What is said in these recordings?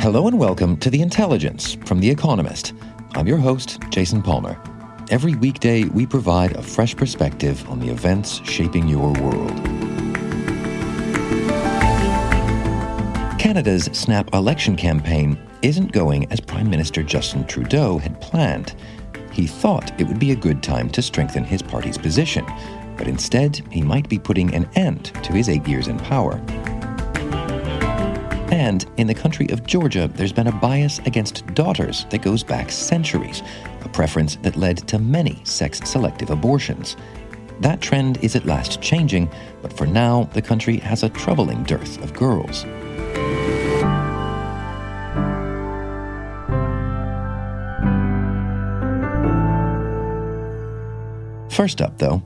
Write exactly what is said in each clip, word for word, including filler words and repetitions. Hello and welcome to The Intelligence from The Economist. I'm your host, Jason Palmer. Every weekday, we provide a fresh perspective on the events shaping your world. Canada's snap election campaign isn't going as Prime Minister Justin Trudeau had planned. He thought it would be a good time to strengthen his party's position, but instead, he might be putting an end to his eight years in power. And in the country of Georgia, there's been a bias against daughters that goes back centuries, a preference that led to many sex-selective abortions. That trend is at last changing, but for now, the country has a troubling dearth of girls. First up, though,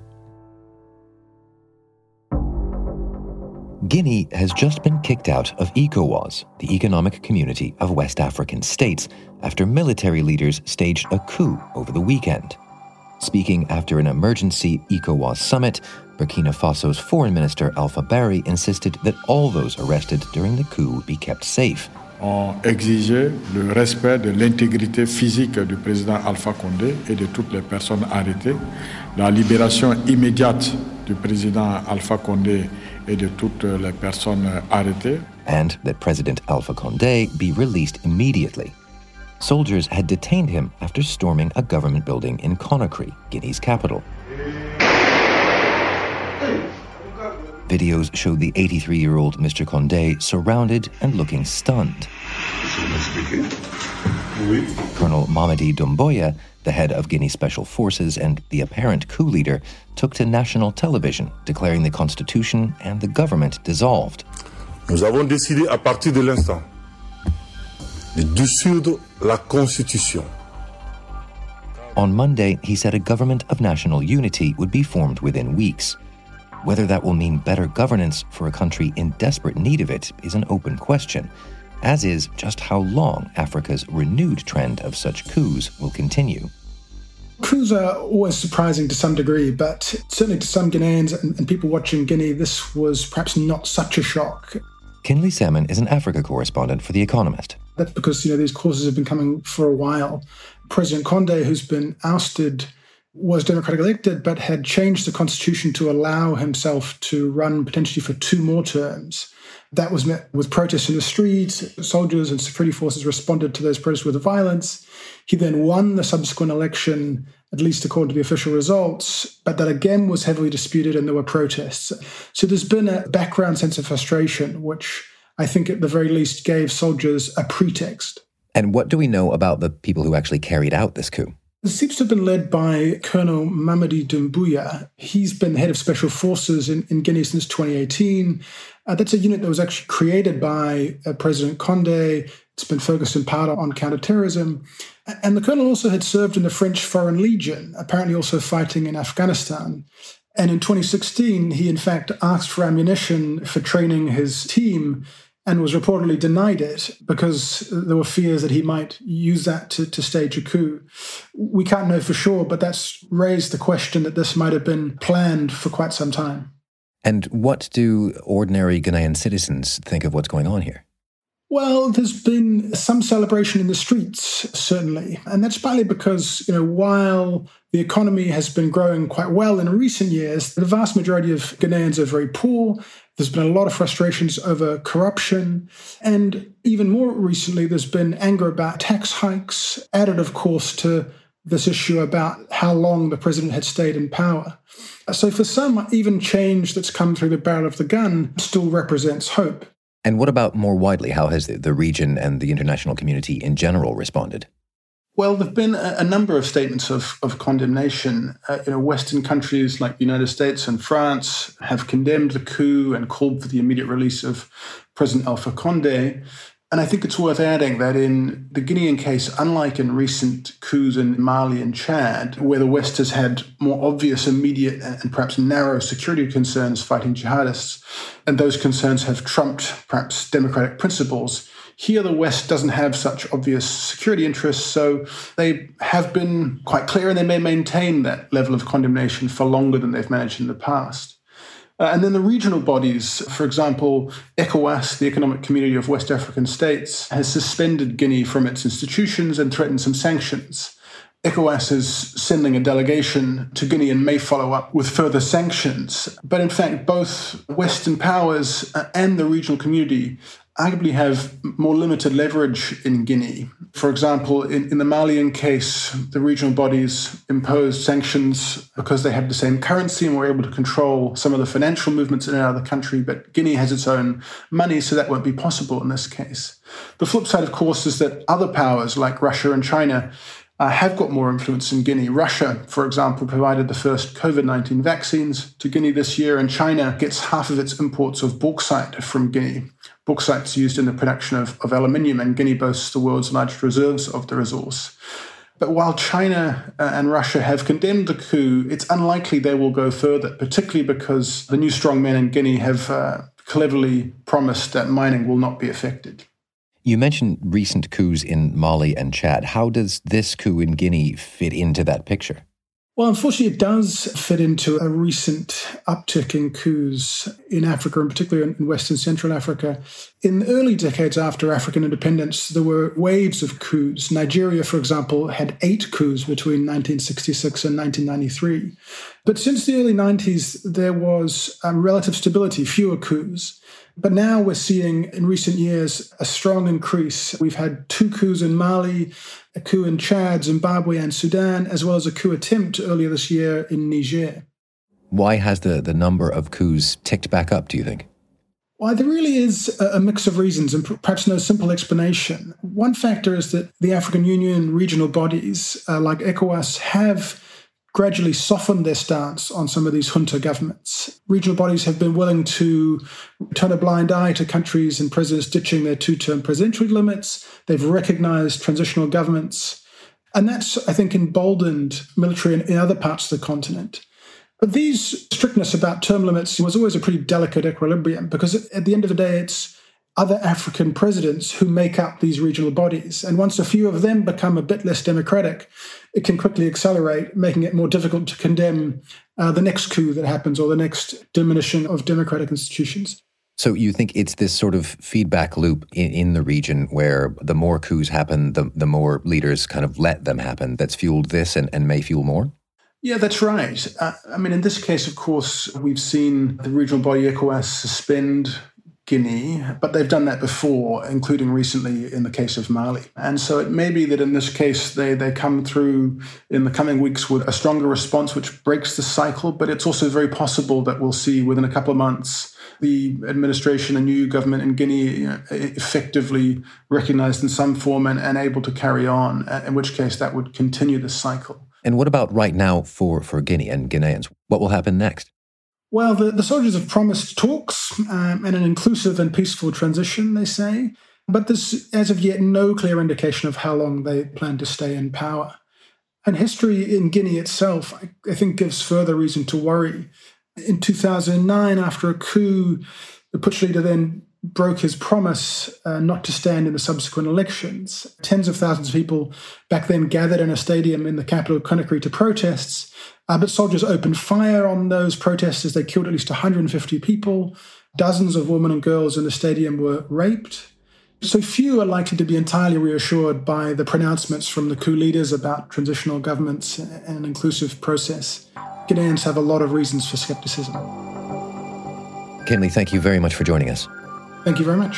Guinea has just been kicked out of ECOWAS, the Economic Community of West African States, after military leaders staged a coup over the weekend. Speaking after an emergency ECOWAS summit, Burkina Faso's Foreign Minister Alpha Barry insisted that all those arrested during the coup be kept safe. On exigeait le respect de l'intégrité physique du président Alpha Condé et de toutes les personnes arrêtées, la libération immédiate du président Alpha Condé et de toutes les personnes arrêtées. And that President Alpha Condé be released immediately. Soldiers had detained him after storming a government building in Conakry, Guinea's capital. Videos showed the eighty-three-year-old Mister Condé surrounded and looking stunned. Colonel Mamadi Doumbouya, the head of Guinea's Special Forces and the apparent coup leader, took to national television, declaring the constitution and the government dissolved. Nous avons décidé à partir de l'instant de dissoudre la constitution. On Monday, he said a government of national unity would be formed within weeks. Whether that will mean better governance for a country in desperate need of it is an open question, as is just how long Africa's renewed trend of such coups will continue. Coups are always surprising to some degree, but certainly to some Ghanaians and, and people watching Guinea, this was perhaps not such a shock. Kinley Salmon is an Africa correspondent for The Economist. That's because, you know, these causes have been coming for a while. President Condé, who's been ousted, was democratically elected, but had changed the constitution to allow himself to run potentially for two more terms. That was met with protests in the streets. Soldiers and security forces responded to those protests with violence. He then won the subsequent election, at least according to the official results, but that again was heavily disputed and there were protests. So there's been a background sense of frustration, which I think at the very least gave soldiers a pretext. And what do we know about the people who actually carried out this coup? It seems to have been led by Colonel Mamadi Doumbouya. He's been the head of Special Forces in, in Guinea since twenty eighteen. Uh, that's a unit that was actually created by uh, President Condé. It's been focused in part on counterterrorism. And the colonel also had served in the French Foreign Legion, apparently also fighting in Afghanistan. And in twenty sixteen, he in fact asked for ammunition for training his team and was reportedly denied it because there were fears that he might use that to, to stage a coup. We can't know for sure, but that's raised the question that this might have been planned for quite some time. And what do ordinary Ghanaian citizens think of what's going on here? Well, there's been some celebration in the streets, certainly. And that's partly because, you know, while the economy has been growing quite well in recent years, the vast majority of Ghanaians are very poor. There's been a lot of frustrations over corruption. And even more recently, there's been anger about tax hikes, added, of course, to this issue about how long the president had stayed in power. So for some, even change that's come through the barrel of the gun still represents hope. And what about more widely? How has the region and the international community in general responded? Well, there have been a, a number of statements of, of condemnation. Uh, you know, Western countries like the United States and France have condemned the coup and called for the immediate release of President Alpha Condé. And I think it's worth adding that in the Guinean case, unlike in recent coups in Mali and Chad, where the West has had more obvious, immediate, and perhaps narrow security concerns fighting jihadists, and those concerns have trumped perhaps democratic principles, here the West doesn't have such obvious security interests, so they have been quite clear and they may maintain that level of condemnation for longer than they've managed in the past. Uh, and then the regional bodies, for example, ECOWAS, the Economic Community of West African States, has suspended Guinea from its institutions and threatened some sanctions. ECOWAS is sending a delegation to Guinea and may follow up with further sanctions. But in fact, both Western powers and the regional community arguably have more limited leverage in Guinea. For example, in, in the Malian case, the regional bodies imposed sanctions because they have the same currency and were able to control some of the financial movements in another country, but Guinea has its own money, so that won't be possible in this case. The flip side, of course, is that other powers like Russia and China uh, have got more influence in Guinea. Russia, for example, provided the first COVID nineteen vaccines to Guinea this year, and China gets half of its imports of bauxite from Guinea. Bauxite's used in the production of, of aluminium, and Guinea boasts the world's largest reserves of the resource. But while China and Russia have condemned the coup, it's unlikely they will go further, particularly because the new strongmen in Guinea have uh, cleverly promised that mining will not be affected. You mentioned recent coups in Mali and Chad. How does this coup in Guinea fit into that picture? Well, unfortunately, it does fit into a recent uptick in coups in Africa, and particularly in Western Central Africa. In the early decades after African independence, there were waves of coups. Nigeria, for example, had eight coups between nineteen sixty-six and nineteen ninety-three. But since the early nineties, there was um, relative stability, fewer coups. But now we're seeing, in recent years, a strong increase. We've had two coups in Mali, a coup in Chad, Zimbabwe and Sudan, as well as a coup attempt earlier this year in Niger. Why has the, the number of coups ticked back up, do you think? Well, there really is a mix of reasons and perhaps no simple explanation. One factor is that the African Union regional bodies uh, like ECOWAS have gradually softened their stance on some of these junta governments. Regional bodies have been willing to turn a blind eye to countries and presidents ditching their two-term presidential limits. They've recognized transitional governments. And that's, I think, emboldened military in, in other parts of the continent. But these strictness about term limits was always a pretty delicate equilibrium, because at the end of the day, it's other African presidents who make up these regional bodies. And once a few of them become a bit less democratic, it can quickly accelerate, making it more difficult to condemn uh, the next coup that happens or the next diminution of democratic institutions. So you think it's this sort of feedback loop in, in the region where the more coups happen, the, the more leaders kind of let them happen, that's fueled this and, and may fuel more? Yeah, that's right. Uh, I mean, in this case, of course, we've seen the regional body ECOWAS suspend Guinea, but they've done that before, including recently in the case of Mali. And so it may be that in this case, they, they come through in the coming weeks with a stronger response, which breaks the cycle. But it's also very possible that we'll see within a couple of months, the administration, a new government in Guinea, you know, effectively recognized in some form and, and able to carry on, in which case that would continue the cycle. And what about right now for, for Guinea and Guineans? What will happen next? Well, the, the soldiers have promised talks um, and an inclusive and peaceful transition, they say. But there's, as of yet, no clear indication of how long they plan to stay in power. And history in Guinea itself, I, I think, gives further reason to worry. In two thousand nine, after a coup, the putsch leader then broke his promise uh, not to stand in the subsequent elections. Tens of thousands of people back then gathered in a stadium in the capital of Conakry to protests, uh, but soldiers opened fire on those protesters. They killed at least one hundred fifty people. Dozens of women and girls in the stadium were raped. So few are likely to be entirely reassured by the pronouncements from the coup leaders about transitional governments and an inclusive process. Guineans have a lot of reasons for scepticism. Kinley, thank you very much for joining us. Thank you very much.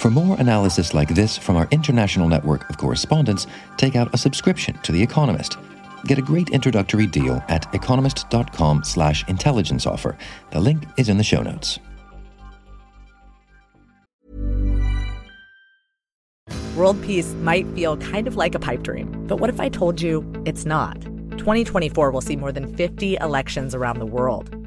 For more analysis like this from our international network of correspondents, take out a subscription to The Economist. Get a great introductory deal at economist.com slash intelligence offer. The link is in the show notes. world peace might feel kind of like a pipe dream. But what if I told you it's not? twenty twenty-four will see more than fifty elections around the world.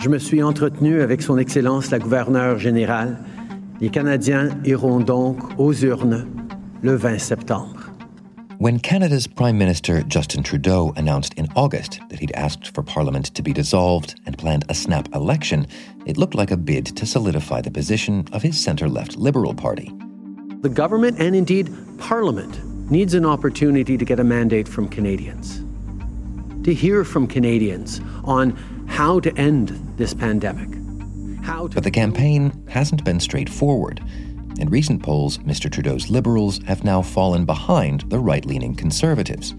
Je me suis entretenu avec son Excellence la gouverneure générale. Les Canadiens iront donc aux urnes le vingt septembre. When Canada's Prime Minister Justin Trudeau announced in August that he'd asked for Parliament to be dissolved and planned a snap election, it looked like a bid to solidify the position of his centre-left Liberal Party. The government, and indeed Parliament, needs an opportunity to get a mandate from Canadians, to hear from Canadians on how to end this pandemic. How to but the campaign hasn't been straightforward. In recent polls, Mister Trudeau's Liberals have now fallen behind the right-leaning Conservatives.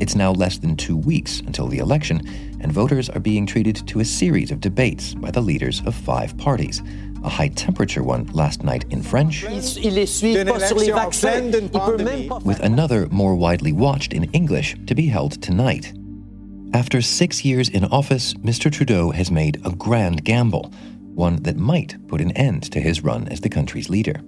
It's now less than two weeks until the election, and voters are being treated to a series of debates by the leaders of five parties. A high-temperature one last night in French, with another more widely watched in English to be held tonight. After six years in office, Mister Trudeau has made a grand gamble, one that might put an end to his run as the country's leader.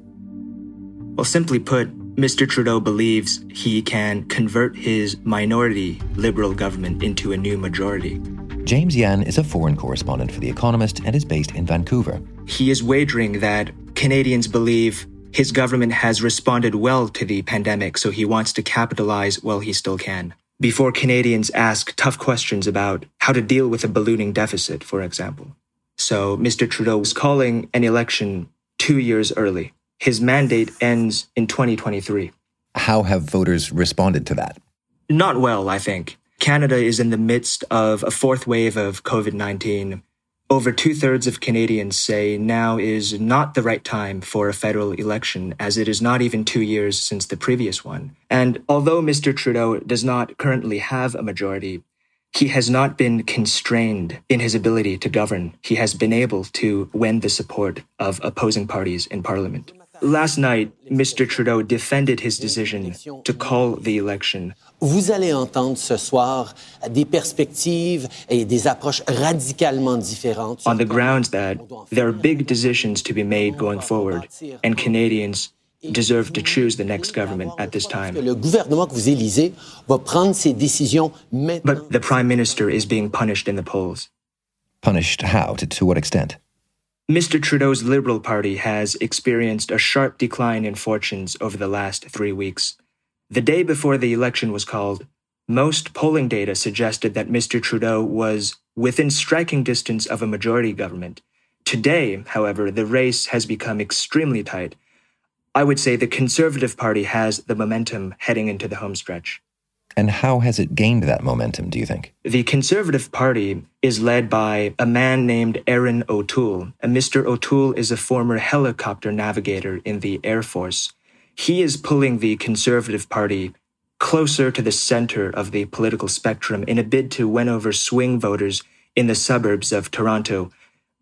Well, simply put, Mister Trudeau believes he can convert his minority Liberal government into a new majority. James Yan is a foreign correspondent for The Economist and is based in Vancouver. He is wagering that Canadians believe his government has responded well to the pandemic, so he wants to capitalize while he still can. Before Canadians ask tough questions about how to deal with a ballooning deficit, for example. So Mister Trudeau is calling an election two years early. His mandate ends in twenty twenty-three. How have voters responded to that? Not well, I think. Canada is in the midst of a fourth wave of covid nineteen. Over two-thirds of Canadians say now is not the right time for a federal election, as it is not even two years since the previous one. And although Mister Trudeau does not currently have a majority, he has not been constrained in his ability to govern. He has been able to win the support of opposing parties in Parliament. Last night, Mister Trudeau defended his decision to call the election. Vous allez entendre ce soir des perspectives et des approches radicalement différentes. On the grounds that there are big decisions to be made going forward, and Canadians deserve to choose the next government at this time. But the Prime Minister is being punished in the polls. Punished how? To, to what extent? Mister Trudeau's Liberal Party has experienced a sharp decline in fortunes over the last three weeks. The day before the election was called, most polling data suggested that Mister Trudeau was within striking distance of a majority government. Today, however, the race has become extremely tight. I would say the Conservative Party has the momentum heading into the homestretch. And how has it gained that momentum, do you think? The Conservative Party is led by a man named Erin O'Toole. And Mister O'Toole is a former helicopter navigator in the Air Force. He is pulling the Conservative Party closer to the center of the political spectrum in a bid to win over swing voters in the suburbs of Toronto.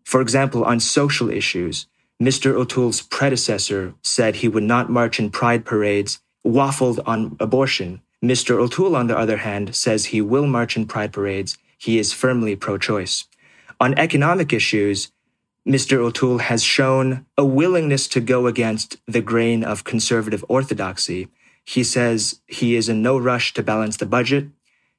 For example, on social issues, Mister O'Toole's predecessor said he would not march in pride parades, waffled on abortion. Mister O'Toole, on the other hand, says he will march in pride parades. He is firmly pro-choice. On economic issues, Mister O'Toole has shown a willingness to go against the grain of conservative orthodoxy. He says he is in no rush to balance the budget.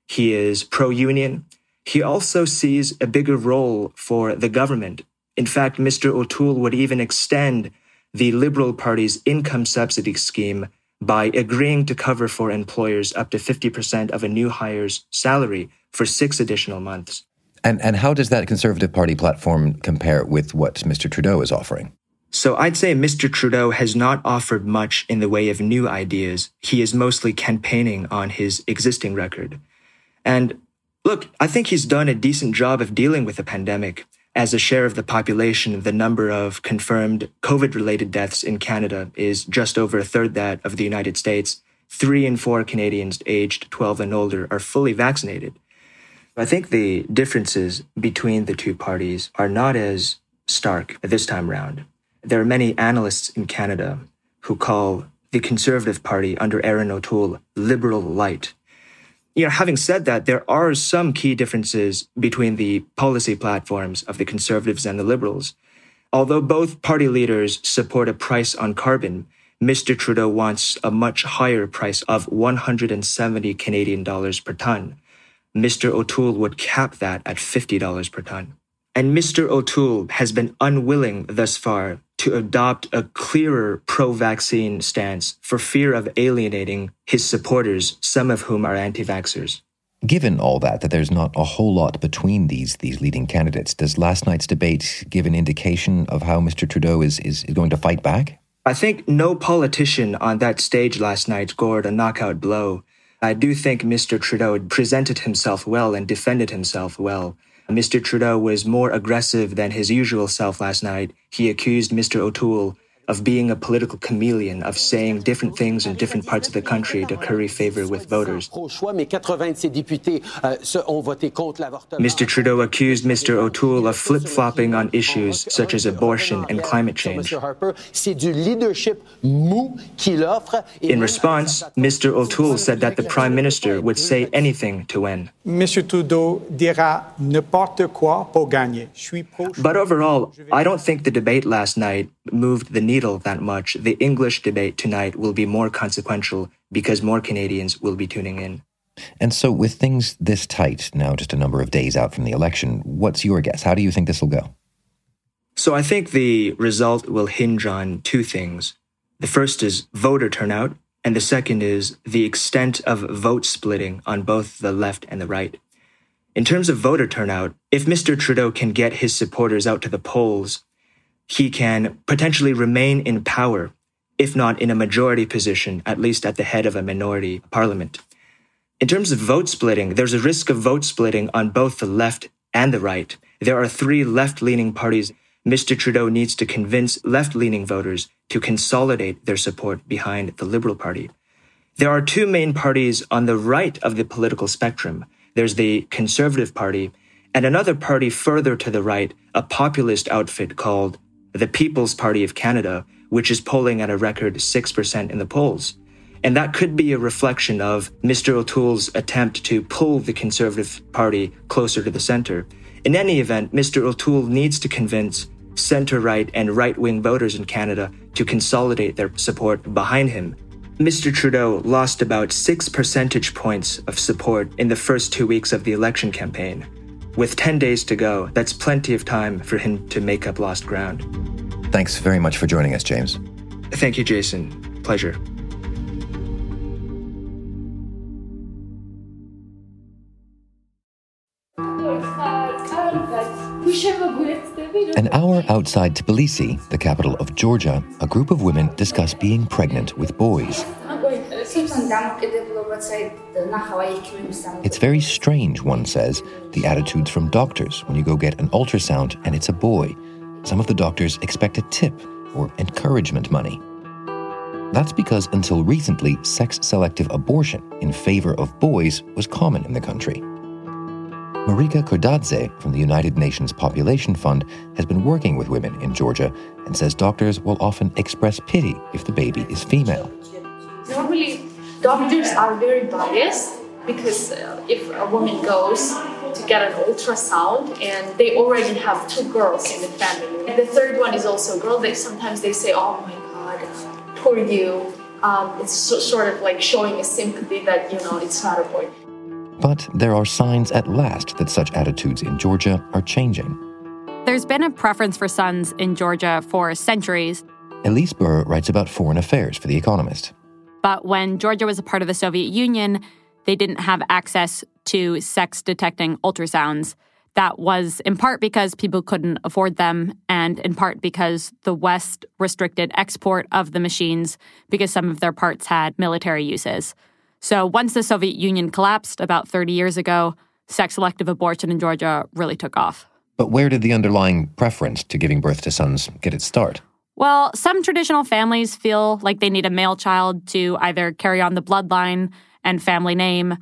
He is pro-union. He also sees a bigger role for the government. In fact, Mister O'Toole would even extend the Liberal Party's income subsidy scheme by agreeing to cover for employers up to fifty percent of a new hire's salary for six additional months. And and how does that Conservative Party platform compare with what Mister Trudeau is offering? So I'd say Mister Trudeau has not offered much in the way of new ideas. He is mostly campaigning on his existing record. And look, I think he's done a decent job of dealing with the pandemic. As a share of the population, the number of confirmed COVID-related deaths in Canada is just over a third that of the United States. three in four Canadians aged twelve and older are fully vaccinated. I think the differences between the two parties are not as stark this time round. There are many analysts in Canada who call the Conservative Party under Erin O'Toole liberal light. You know, having said that, there are some key differences between the policy platforms of the Conservatives and the Liberals. Although both party leaders support a price on carbon, Mister Trudeau wants a much higher price of one hundred seventy Canadian dollars per ton. Mister O'Toole would cap that at fifty dollars per ton. And Mister O'Toole has been unwilling thus far to adopt a clearer pro-vaccine stance for fear of alienating his supporters, some of whom are anti-vaxxers. Given all that, that there's not a whole lot between these these leading candidates, does last night's debate give an indication of how Mister Trudeau is, is going to fight back? I think no politician on that stage last night scored a knockout blow. I do think Mister Trudeau presented himself well and defended himself well. Mister Trudeau was more aggressive than his usual self last night. He accused Mister O'Toole of being a political chameleon, of saying different things in different parts of the country to curry favor with voters. Mister Trudeau accused Mister O'Toole of flip-flopping on issues such as abortion and climate change. In response, Mister O'Toole said that the Prime Minister would say anything to win. But overall, I don't think the debate last night moved the needle that much. The English debate tonight will be more consequential because more Canadians will be tuning in. And so with things this tight, now just a number of days out from the election, what's your guess? How do you think this will go? So I think the result will hinge on two things. The first is voter turnout, and the second is the extent of vote splitting on both the left and the right. In terms of voter turnout, if Mister Trudeau can get his supporters out to the polls, he can potentially remain in power, if not in a majority position, at least at the head of a minority parliament. In terms of vote splitting, there's a risk of vote splitting on both the left and the right. There are three left-leaning parties. Mister Trudeau needs to convince left-leaning voters to consolidate their support behind the Liberal Party. There are two main parties on the right of the political spectrum. There's the Conservative Party and another party further to the right, a populist outfit called the People's Party of Canada, which is polling at a record six percent in the polls. And that could be a reflection of Mister O'Toole's attempt to pull the Conservative Party closer to the centre. In any event, Mister O'Toole needs to convince centre-right and right-wing voters in Canada to consolidate their support behind him. Mister Trudeau lost about six percentage points of support in the first two weeks of the election campaign. With ten days to go, that's plenty of time for him to make up lost ground. Thanks very much for joining us, James. Thank you, Jason. Pleasure. An hour outside Tbilisi, the capital of Georgia, a group of women discuss being pregnant with boys. It's very strange, one says, the attitudes from doctors when you go get an ultrasound and it's a boy. Some of the doctors expect a tip or encouragement money. That's because until recently, sex-selective abortion in favor of boys was common in the country. Marika Kordadze from the United Nations Population Fund has been working with women in Georgia and says doctors will often express pity if the baby is female. Normally, doctors are very biased because uh, if a woman goes to get an ultrasound and they already have two girls in the family, and the third one is also a girl, they sometimes they say, "Oh my God, poor you." Um, it's so, sort of like showing a sympathy that, you know, it's not a boy. But there are signs at last that such attitudes in Georgia are changing. There's been a preference for sons in Georgia for centuries. Elise Burr writes about foreign affairs for The Economist. But when Georgia was a part of the Soviet Union, they didn't have access to sex-detecting ultrasounds. That was in part because people couldn't afford them, and in part because the West restricted export of the machines because some of their parts had military uses. So once the Soviet Union collapsed about thirty years ago, sex-selective abortion in Georgia really took off. But where did the underlying preference to giving birth to sons get its start? Well, some traditional families feel like they need a male child to either carry on the bloodline and family name,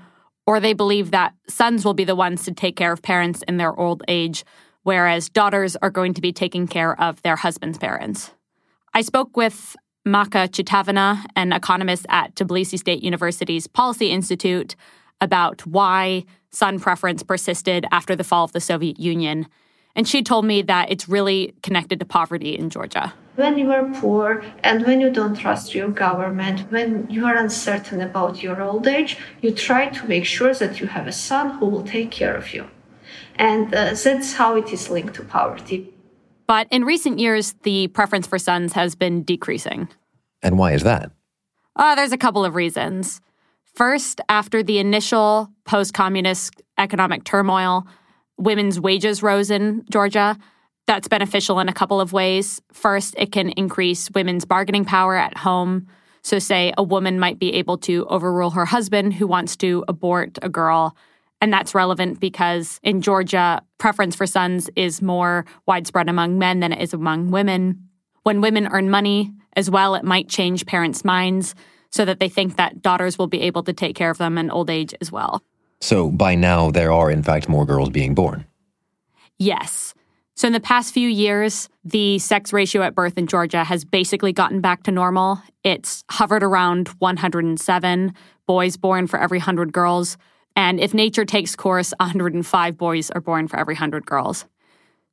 or they believe that sons will be the ones to take care of parents in their old age, whereas daughters are going to be taking care of their husband's parents. I spoke with Maka Chitavana, an economist at Tbilisi State University's Policy Institute, about why son preference persisted after the fall of the Soviet Union. And she told me that it's really connected to poverty in Georgia. When you are poor and when you don't trust your government, when you are uncertain about your old age, you try to make sure that you have a son who will take care of you. And uh, that's how it is linked to poverty. But in recent years, the preference for sons has been decreasing. And why is that? Uh, there's a couple of reasons. First, after the initial post-communist economic turmoil, women's wages rose in Georgia. That's beneficial in a couple of ways. First, it can increase women's bargaining power at home. So say a woman might be able to overrule her husband who wants to abort a girl. And that's relevant because in Georgia, preference for sons is more widespread among men than it is among women. When women earn money as well, it might change parents' minds so that they think that daughters will be able to take care of them in old age as well. So by now, there are, in fact, more girls being born. Yes. So in the past few years, the sex ratio at birth in Georgia has basically gotten back to normal. It's hovered around one hundred seven boys born for every one hundred girls. And if nature takes course, one hundred five boys are born for every one hundred girls.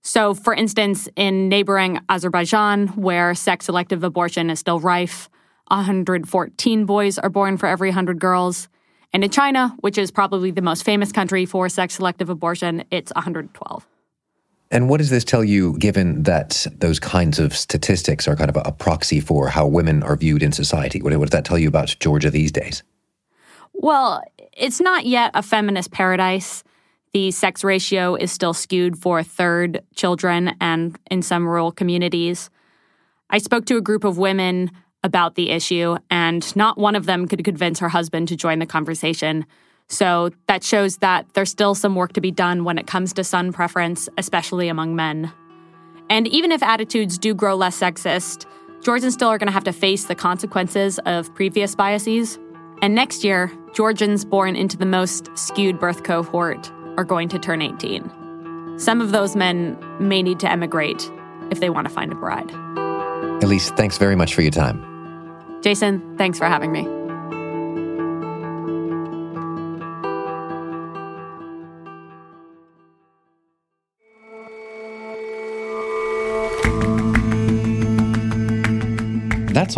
So for instance, in neighboring Azerbaijan, where sex-selective abortion is still rife, one hundred fourteen boys are born for every one hundred girls. And in China, which is probably the most famous country for sex-selective abortion, it's one hundred twelve. And what does this tell you, given that those kinds of statistics are kind of a proxy for how women are viewed in society? What does that tell you about Georgia these days? Well, it's not yet a feminist paradise. The sex ratio is still skewed for third children and in some rural communities. I spoke to a group of women about the issue, and not one of them could convince her husband to join the conversation. So that shows that there's still some work to be done when it comes to son preference, especially among men. And even if attitudes do grow less sexist, Georgians still are going to have to face the consequences of previous biases. And next year, Georgians born into the most skewed birth cohort are going to turn eighteen. Some of those men may need to emigrate if they want to find a bride. Elise, thanks very much for your time. Jason, thanks for having me. That's